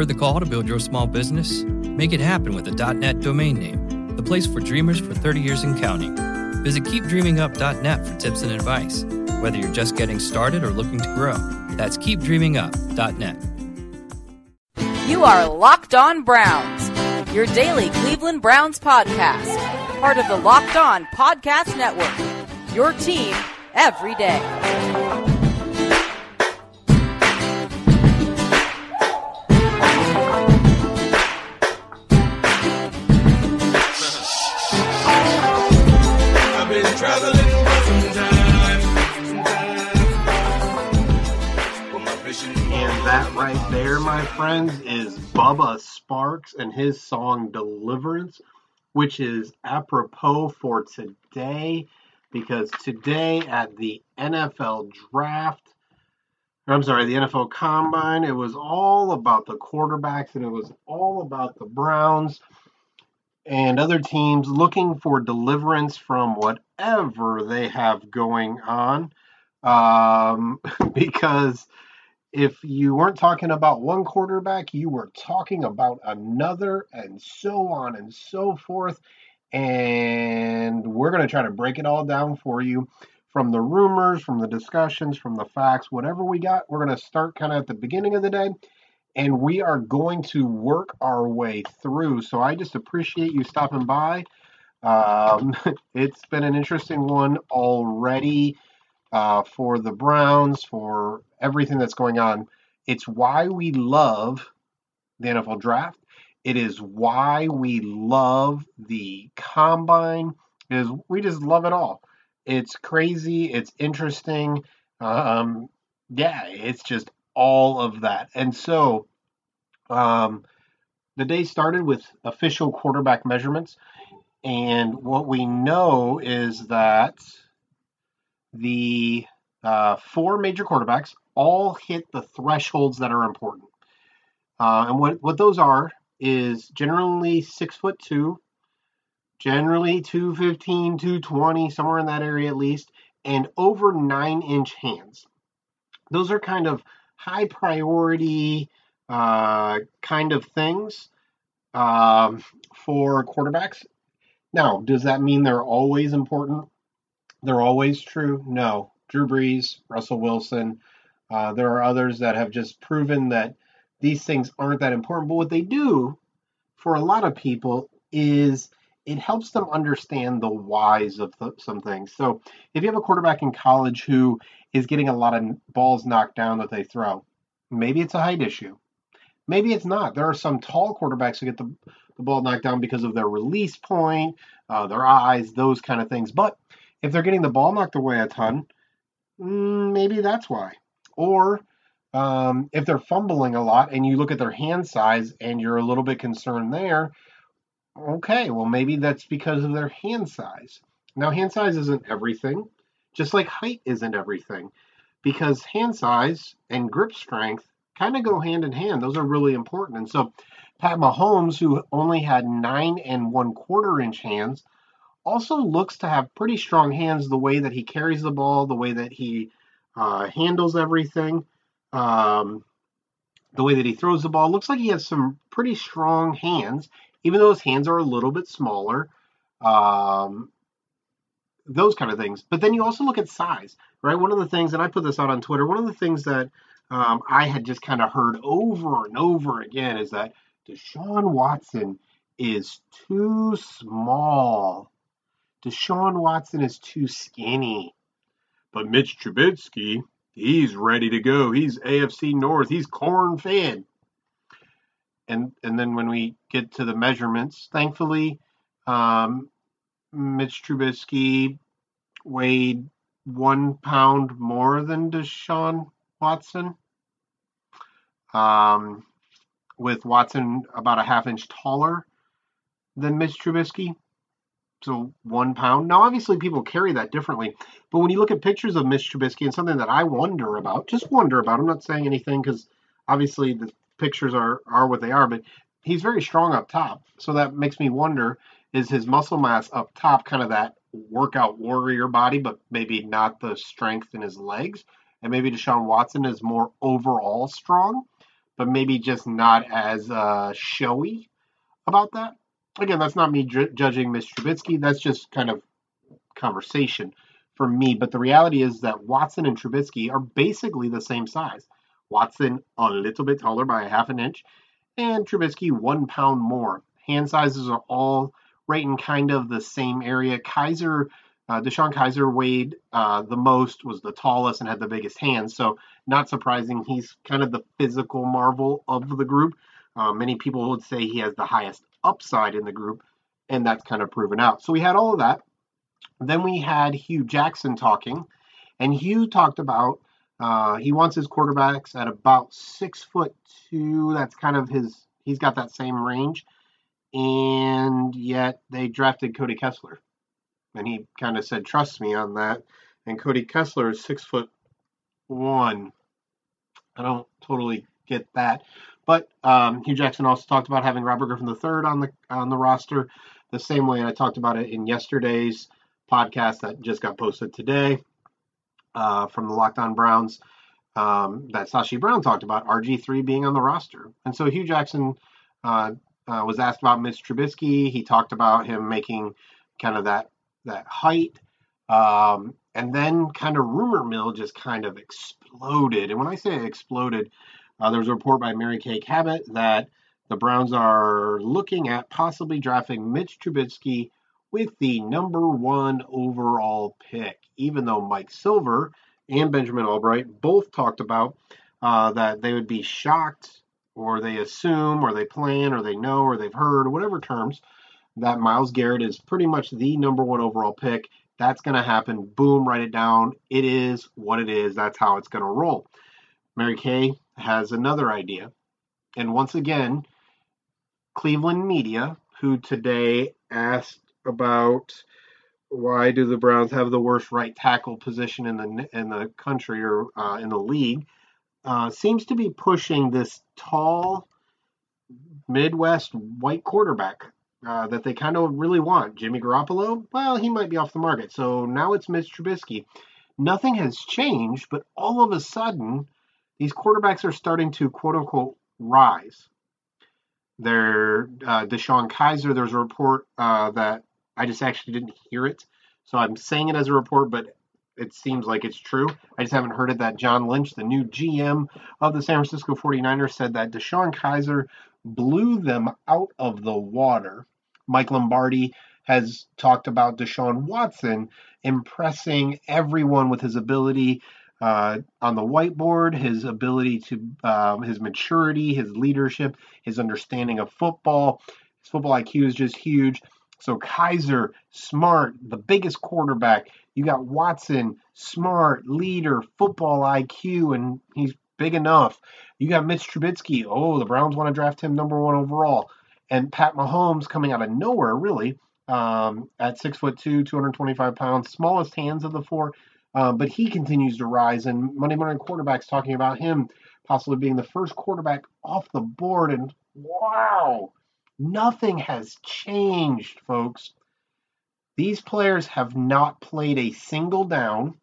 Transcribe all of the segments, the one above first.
Heard the call to build your small business? Make it happen with a .net domain name, the place for dreamers for 30 years and counting. Visit keepdreamingup.net for tips and advice, whether you're just getting started or looking to grow. That's keepdreamingup.net. You are Locked On Browns, your daily Cleveland Browns podcast, part of the Locked On Podcast Network, your team every day. That right there, my friends, is Bubba Sparks and his song Deliverance, which is apropos for today, because today at the NFL Draft, the NFL Combine, it was all about the quarterbacks and it was all about the Browns and other teams looking for deliverance from whatever they have going on, because if you weren't talking about one quarterback, you were talking about another, and so on and so forth. And we're going to try to break it all down for you, from the rumors, from the discussions, from the facts, whatever we got. We're going to start kind of at the beginning of the day, and we are going to work our way through. So I just appreciate you stopping by. It's been an interesting one already. For the Browns, for everything that's going on. It's why we love the NFL Draft. It is why we love the Combine. We just love it all. It's crazy. It's interesting. It's just all of that. And so the day started with official quarterback measurements. And what we know is that the four major quarterbacks all hit the thresholds that are important. And what those are is generally 6'2", generally 215, 220, somewhere in that area at least, and over 9-inch hands. Those are kind of high priority kind of things for quarterbacks. Now, does that mean they're always important? They're always true? No. Drew Brees, Russell Wilson, there are others that have just proven that these things aren't that important. But what they do for a lot of people is it helps them understand the whys of some things. So if you have a quarterback in college who is getting a lot of balls knocked down that they throw, maybe it's a height issue. Maybe it's not. There are some tall quarterbacks who get the ball knocked down because of their release point, their eyes, those kind of things. But if they're getting the ball knocked away a ton, maybe that's why. Or if they're fumbling a lot and you look at their hand size and you're a little bit concerned there, okay, well, maybe that's because of their hand size. Now, hand size isn't everything, just like height isn't everything, because hand size and grip strength kind of go hand in hand. Those are really important. And so Pat Mahomes, who only had 9 1/4-inch hands, also looks to have pretty strong hands, the way that he carries the ball, the way that he handles everything, the way that he throws the ball. Looks like he has some pretty strong hands, even though his hands are a little bit smaller, those kind of things. But then you also look at size, right? One of the things, and I put this out on Twitter, one of the things that I had just kind of heard over and over again is that Deshaun Watson is too small. Deshaun Watson is too skinny. But Mitch Trubisky, he's ready to go. He's AFC North. He's corn-fed. And then when we get to the measurements, thankfully, Mitch Trubisky weighed 1 pound more than Deshaun Watson, with Watson about a 1/2 inch taller than Mitch Trubisky. So 1 pound. Now, obviously, people carry that differently. But when you look at pictures of Mitch Trubisky, and something that I wonder about, I'm not saying anything because obviously the pictures are what they are, but he's very strong up top. So that makes me wonder, is his muscle mass up top kind of that workout warrior body, but maybe not the strength in his legs? And maybe Deshaun Watson is more overall strong, but maybe just not as showy about that. Again, that's not me judging Mitch Trubisky. That's just kind of conversation for me. But the reality is that Watson and Trubisky are basically the same size. Watson a little bit taller by 0.5 inches, and Trubisky 1 pound more. Hand sizes are all right in kind of the same area. DeShone Kizer weighed the most, was the tallest, and had the biggest hands. So not surprising, he's kind of the physical marvel of the group. Many people would say he has the highest upside in the group, and that's kind of proven out. So we had all of that. Then we had Hugh Jackson talking, and Hugh talked about he wants his quarterbacks at about 6'2". That's kind of his, he's got that same range, and yet they drafted Cody Kessler. And he kind of said, trust me on that. And Cody Kessler is 6'1". I don't totally get that. But Hugh Jackson also talked about having Robert Griffin III on the roster the same way. And I talked about it in yesterday's podcast that just got posted today from the Locked On Browns that Sashi Brown talked about, RG3 being on the roster. And so Hugh Jackson was asked about Mitch Trubisky. He talked about him making kind of that height, and then kind of rumor mill just kind of exploded. And when I say it exploded, there was a report by Mary Kay Cabot that the Browns are looking at possibly drafting Mitch Trubisky with the #1 overall pick, even though Mike Silver and Benjamin Albright both talked about that they would be shocked, or they assume, or they plan, or they know, or they've heard, whatever terms, that Myles Garrett is pretty much the #1 overall pick. That's going to happen. Boom, write it down. It is what it is. That's how it's going to roll. Mary Kay has another idea. And once again, Cleveland media, who today asked about why do the Browns have the worst right tackle position in the country, or in the league, seems to be pushing this tall Midwest white quarterback that they kind of really want. Jimmy Garoppolo, well, he might be off the market. So now it's Mitch Trubisky. Nothing has changed, but all of a sudden, these quarterbacks are starting to, quote-unquote, rise. They're DeShone Kizer, there's a report that I just actually didn't hear it. So I'm saying it as a report, but it seems like it's true. I just haven't heard it, that John Lynch, the new GM of the San Francisco 49ers, said that DeShone Kizer blew them out of the water. Mike Lombardi has talked about Deshaun Watson impressing everyone with his ability on the whiteboard, his ability to, his maturity, his leadership, his understanding of football. His football IQ is just huge. So Kizer, smart, the biggest quarterback. You got Watson, smart, leader, football IQ, and he's big enough. You got Mitch Trubisky. Oh, the Browns want to draft him #1 overall. And Pat Mahomes coming out of nowhere, really, at 6'2", 225 pounds, smallest hands of the four. But he continues to rise, and Monday Morning Quarterback's talking about him possibly being the first quarterback off the board. And wow, nothing has changed, folks. These players have not played a single down.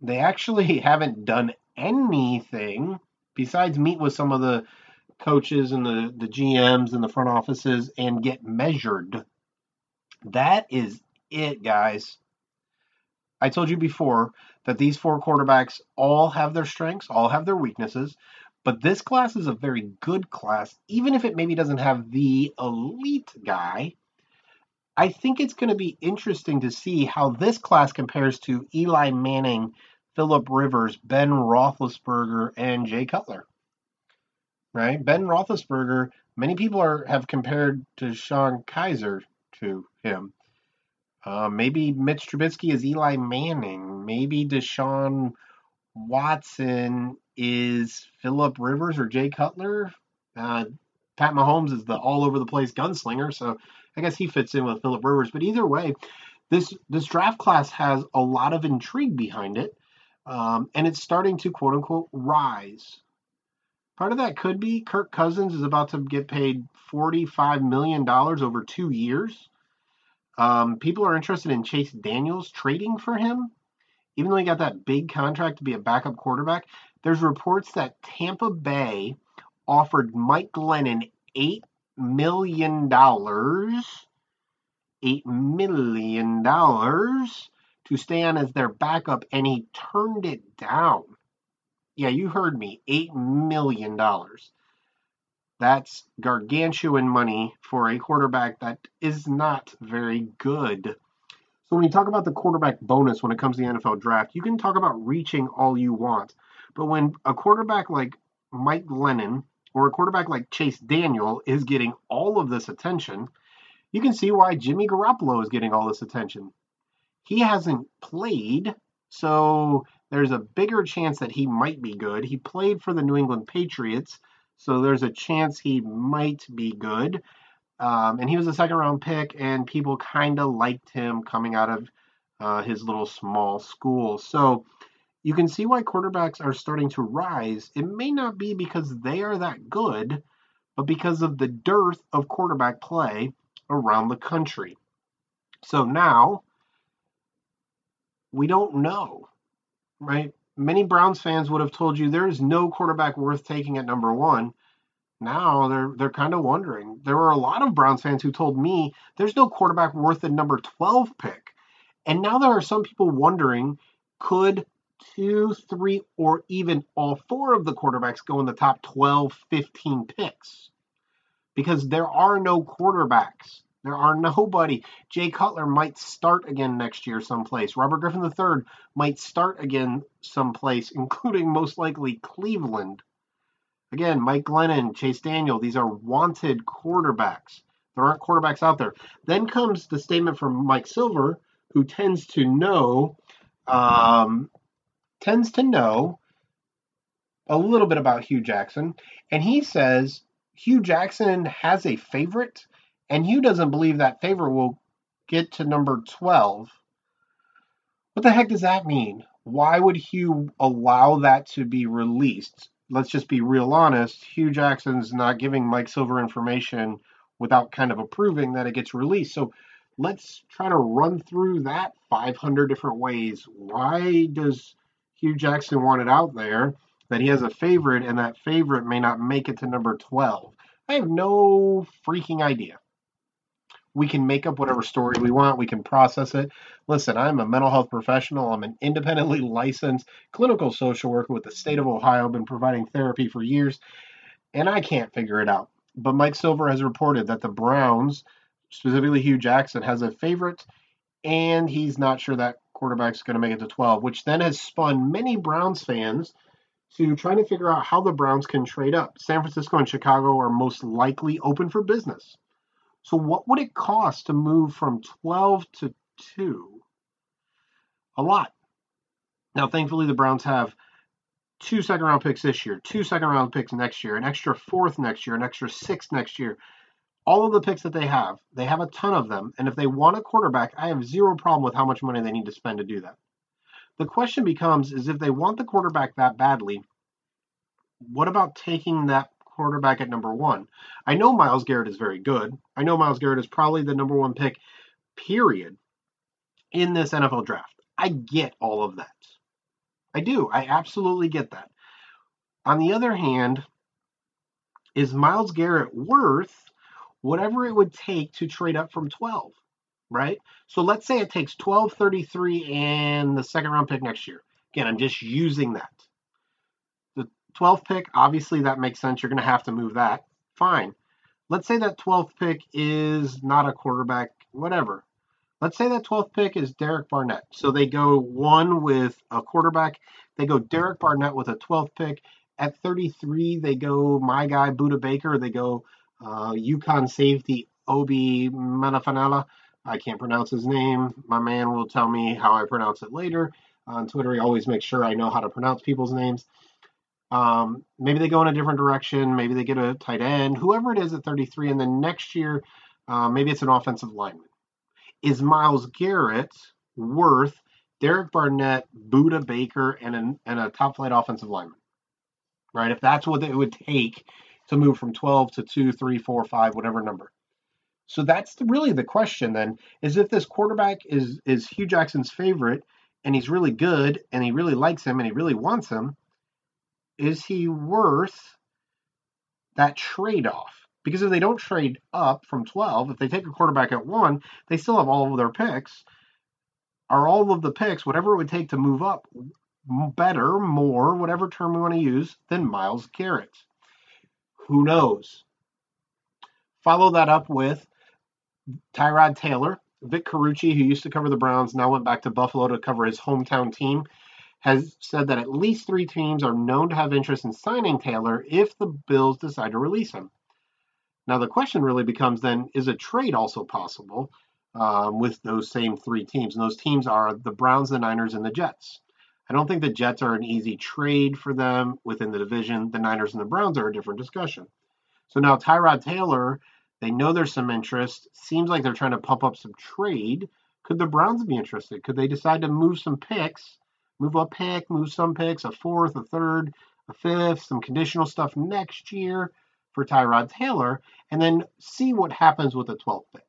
They actually haven't done anything besides meet with some of the coaches and the GMs and the front offices and get measured. That is it, guys. I told you before that these four quarterbacks all have their strengths, all have their weaknesses, but this class is a very good class, even if it maybe doesn't have the elite guy. I think it's going to be interesting to see how this class compares to Eli Manning, Philip Rivers, Ben Roethlisberger, and Jay Cutler. Right? Ben Roethlisberger, many people have compared DeShone Kizer to him. Maybe Mitch Trubisky is Eli Manning. Maybe Deshaun Watson is Philip Rivers or Jay Cutler. Pat Mahomes is the all-over-the-place gunslinger, so I guess he fits in with Philip Rivers. But either way, this draft class has a lot of intrigue behind it, and it's starting to, quote-unquote, rise. Part of that could be Kirk Cousins is about to get paid $45 million over 2 years. People are interested in Chase Daniels trading for him, even though he got that big contract to be a backup quarterback. There's reports that Tampa Bay offered Mike Glennon $8 million, to stay on as their backup, and he turned it down. Yeah, you heard me, $8 million. That's gargantuan money for a quarterback that is not very good. So when you talk about the quarterback bonus when it comes to the NFL draft, you can talk about reaching all you want. But when a quarterback like Mike Glennon or a quarterback like Chase Daniel is getting all of this attention, you can see why Jimmy Garoppolo is getting all this attention. He hasn't played, so there's a bigger chance that he might be good. He played for the New England Patriots, so there's a chance he might be good. And he was a second-round pick, and people kind of liked him coming out of his little small school. So you can see why quarterbacks are starting to rise. It may not be because they are that good, but because of the dearth of quarterback play around the country. So now, we don't know, right? Many Browns fans would have told you there is no quarterback worth taking at number one. Now they're kind of wondering. There were a lot of Browns fans who told me there's no quarterback worth the number 12 pick. And now there are some people wondering, could 2, 3, or even all 4 of the quarterbacks go in the top 12, 15 picks? Because there are no quarterbacks. There are nobody. Jay Cutler might start again next year someplace. Robert Griffin III might start again someplace, including most likely Cleveland. Again, Mike Glennon, Chase Daniel, these are wanted quarterbacks. There aren't quarterbacks out there. Then comes the statement from Mike Silver, who tends to know a little bit about Hugh Jackson, and he says Hugh Jackson has a favorite, and Hugh doesn't believe that favorite will get to number 12. What the heck does that mean? Why would Hugh allow that to be released? Let's just be real honest, Hugh Jackson's not giving Mike Silver information without kind of approving that it gets released. So let's try to run through that 500 different ways. Why does Hugh Jackson want it out there that he has a favorite and that favorite may not make it to number 12? I have no freaking idea. We can make up whatever story we want. We can process it. Listen, I'm a mental health professional. I'm an independently licensed clinical social worker with the state of Ohio. I've been providing therapy for years, and I can't figure it out. But Mike Silver has reported that the Browns, specifically Hugh Jackson, has a favorite, and he's not sure that quarterback's going to make it to 12, which then has spun many Browns fans to trying to figure out how the Browns can trade up. San Francisco and Chicago are most likely open for business. So what would it cost to move from 12 to 2? A lot. Now, thankfully, the Browns have 2 second-round picks this year, 2 second-round picks next year, an extra 4th next year, an extra 6th next year. All of the picks that they have a ton of them. And if they want a quarterback, I have zero problem with how much money they need to spend to do that. The question becomes is if they want the quarterback that badly, what about taking that quarterback at number 1. I know Myles Garrett is very good. I know Myles Garrett is probably the number 1 pick, period, in this NFL draft. I get all of that. I do. I absolutely get that. On the other hand, is Myles Garrett worth whatever it would take to trade up from 12, right? So let's say it takes 12, 33, and the second round pick next year. Again, I'm just using that. 12th pick, obviously that makes sense. You're going to have to move that. Fine. Let's say that 12th pick is not a quarterback, whatever. Let's say that 12th pick is Derek Barnett. So they go 1 with a quarterback. They go Derek Barnett with a 12th pick. At 33, they go my guy, Buda Baker. They go UConn safety, Obi Manafanala. I can't pronounce his name. My man will tell me how I pronounce it later. On Twitter, he always makes sure I know how to pronounce people's names. Maybe they go in a different direction. Maybe they get a tight end, whoever it is at 33. And then next year, maybe it's an offensive lineman. Is Myles Garrett worth Derek Barnett, Buda Baker, and a top flight offensive lineman, right? If that's what it would take to move from 12 to 2, 3, 4, 5, whatever number. So that's really the question then, is if this quarterback is Hugh Jackson's favorite and he's really good and he really likes him and he really wants him, is he worth that trade-off. Because if they don't trade up from 12, if they take a quarterback at 1, they still have all of their picks. Are all of the picks, whatever it would take to move up, better, more, whatever term we want to use, than Myles Garrett? Who knows? Follow that up with Tyrod Taylor. Vic Carucci, who used to cover the Browns, now went back to Buffalo to cover his hometown team, has said that at least 3 teams are known to have interest in signing Taylor if the Bills decide to release him. Now, the question really becomes then, is a trade also possible with those same 3 teams? And those teams are the Browns, the Niners, and the Jets. I don't think the Jets are an easy trade for them within the division. The Niners and the Browns are a different discussion. So now Tyrod Taylor, they know there's some interest. Seems like they're trying to pump up some trade. Could the Browns be interested? Could they decide to move some picks, move a pick, move some picks, a 4th, a 3rd, a 5th, some conditional stuff next year for Tyrod Taylor, and then see what happens with the 12th pick?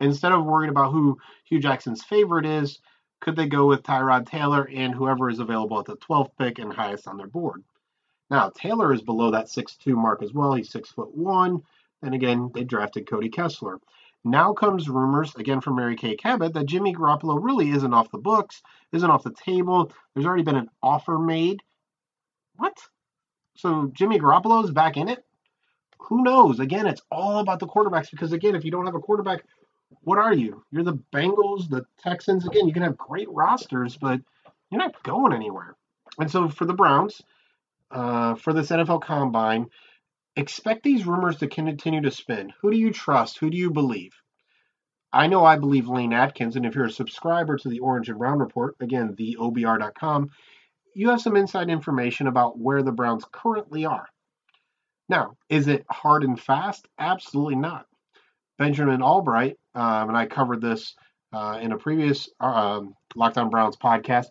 Instead of worrying about who Hugh Jackson's favorite is, could they go with Tyrod Taylor and whoever is available at the 12th pick and highest on their board? Now, Taylor is below that 6'2 mark as well. He's 6'1". And again, they drafted Cody Kessler. Now comes rumors, again from Mary Kay Cabot, that Jimmy Garoppolo really isn't off the books, isn't off the table. There's already been an offer made. What? So Jimmy Garoppolo's back in it? Who knows? Again, it's all about the quarterbacks because, again, if you don't have a quarterback, what are you? You're the Bengals, the Texans. Again, you can have great rosters, but you're not going anywhere. And so for the Browns, for this NFL Combine, expect these rumors to continue to spin. Who do you trust? Who do you believe? I know I believe Lane Atkins, and if you're a subscriber to the Orange and Brown Report, again, theobr.com, you have some inside information about where the Browns currently are. Now, is it hard and fast? Absolutely not. Benjamin Albright, and I covered this in a previous Locked On Browns podcast,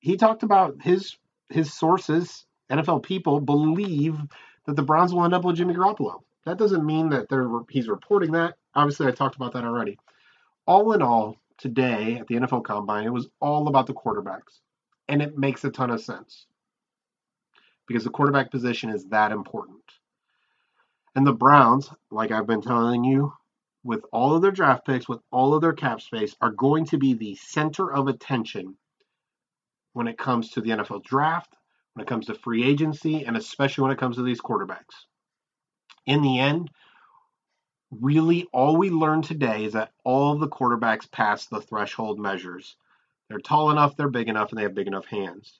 he talked about his sources, NFL people, believe that the Browns will end up with Jimmy Garoppolo. That doesn't mean that he's reporting that. Obviously, I talked about that already. All in all, today at the NFL Combine, it was all about the quarterbacks, and it makes a ton of sense because the quarterback position is that important. And the Browns, like I've been telling you, with all of their draft picks, with all of their cap space, are going to be the center of attention when it comes to the NFL Draft, when it comes to free agency, and especially when it comes to these quarterbacks. In the end, really all we learned today is that all of the quarterbacks pass the threshold measures. They're tall enough, they're big enough, and they have big enough hands.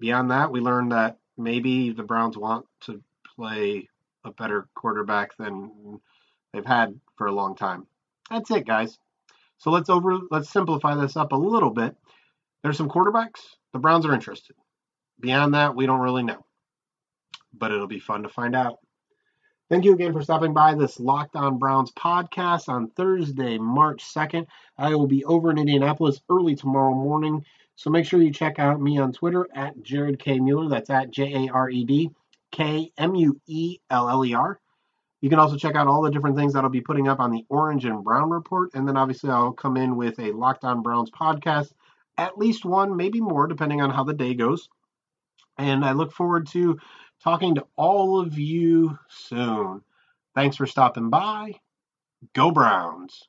Beyond that, we learned that maybe the Browns want to play a better quarterback than they've had for a long time. That's it, guys. So let's simplify this up a little bit. There's some quarterbacks. The Browns are interested. Beyond that, we don't really know, but it'll be fun to find out. Thank you again for stopping by this Locked On Browns podcast on Thursday, March 2nd. I will be over in Indianapolis early tomorrow morning, so make sure you check out me on Twitter at Jared K. Mueller. That's at JaredKMueller. You can also check out all the different things that I'll be putting up on the Orange and Brown Report, and then obviously I'll come in with a Locked On Browns podcast, at least one, maybe more, depending on how the day goes. And I look forward to talking to all of you soon. Thanks for stopping by. Go Browns!